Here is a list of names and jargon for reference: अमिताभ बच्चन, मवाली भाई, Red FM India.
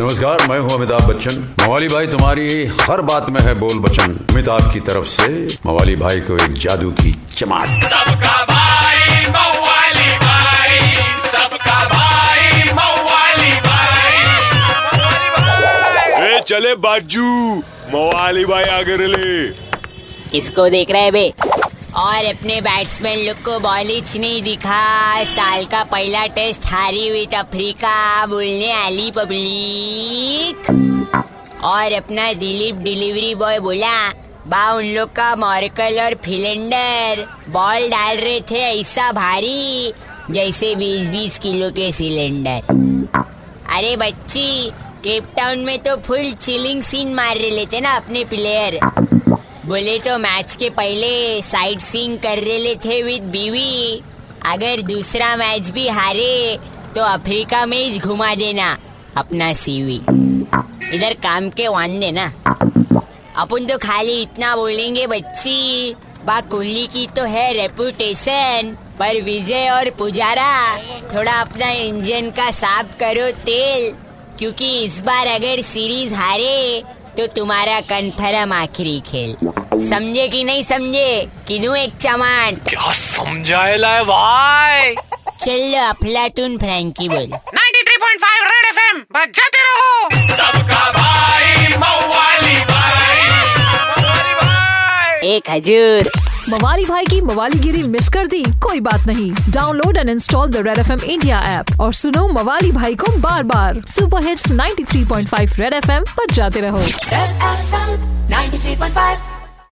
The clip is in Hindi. नमस्कार, मैं हूँ अमिताभ बच्चन। मवाली भाई तुम्हारी हर बात में है बोल बचन। अमिताभ की तरफ से मवाली भाई को एक जादू की चमाट। सबका भाई मवाली भाई, सबका भाई मवाली भाई। ए चले बाजू, मवाली भाई आगे ले। किसको देख रहे बे? और अपने बैट्समैन लुक को बॉलिच नहीं दिखा। साल का पहला टेस्ट हारी हुई अफ्रीका, बोलने आली पब्लिक। और अपना दिलीप डिलीवरी बॉय बोला, बा उन लोग का मॉर्कल और फिलेंडर बॉल डाल रहे थे ऐसा भारी जैसे 20-20 किलो के सिलेंडर। अरे बच्ची, केपटाउन में तो फुल चिलिंग सीन मार रहे लेते ना अपने प्लेयर। बोले तो मैच के पहले साइट सीइंग कर रहे थे विद बीवी। अगर दूसरा मैच भी हारे तो अफ्रीका में ही घुमा देना अपना सीवी। इधर काम के वान देना। अपन तो खाली इतना बोलेंगे बच्ची, बा कोहली की तो है रेपुटेशन, पर विजय और पुजारा थोड़ा अपना इंजन का साफ करो तेल, क्योंकि इस बार अगर सीरीज हारे तो तुम्हारा कन्फर्म आखिरी खेल। समझे कि नहीं समझे? किधू एक चमाट। क्या समझाएला है भाई? चल अफलातून फ्रैंकी बोल। 93.5 रेड एफएम बजाते रहो। सबका भाई मवाली भाई, मवाली भाई। एक हजूर। मवाली भाई की मवालीगिरी मिस कर दी? कोई बात नहीं, download and install the red FM India app और सुनो मवाली भाई को बार बार। सुपर हिट्स 93.5 रेड एफएम पर जाते रहो। Red FM 93.5।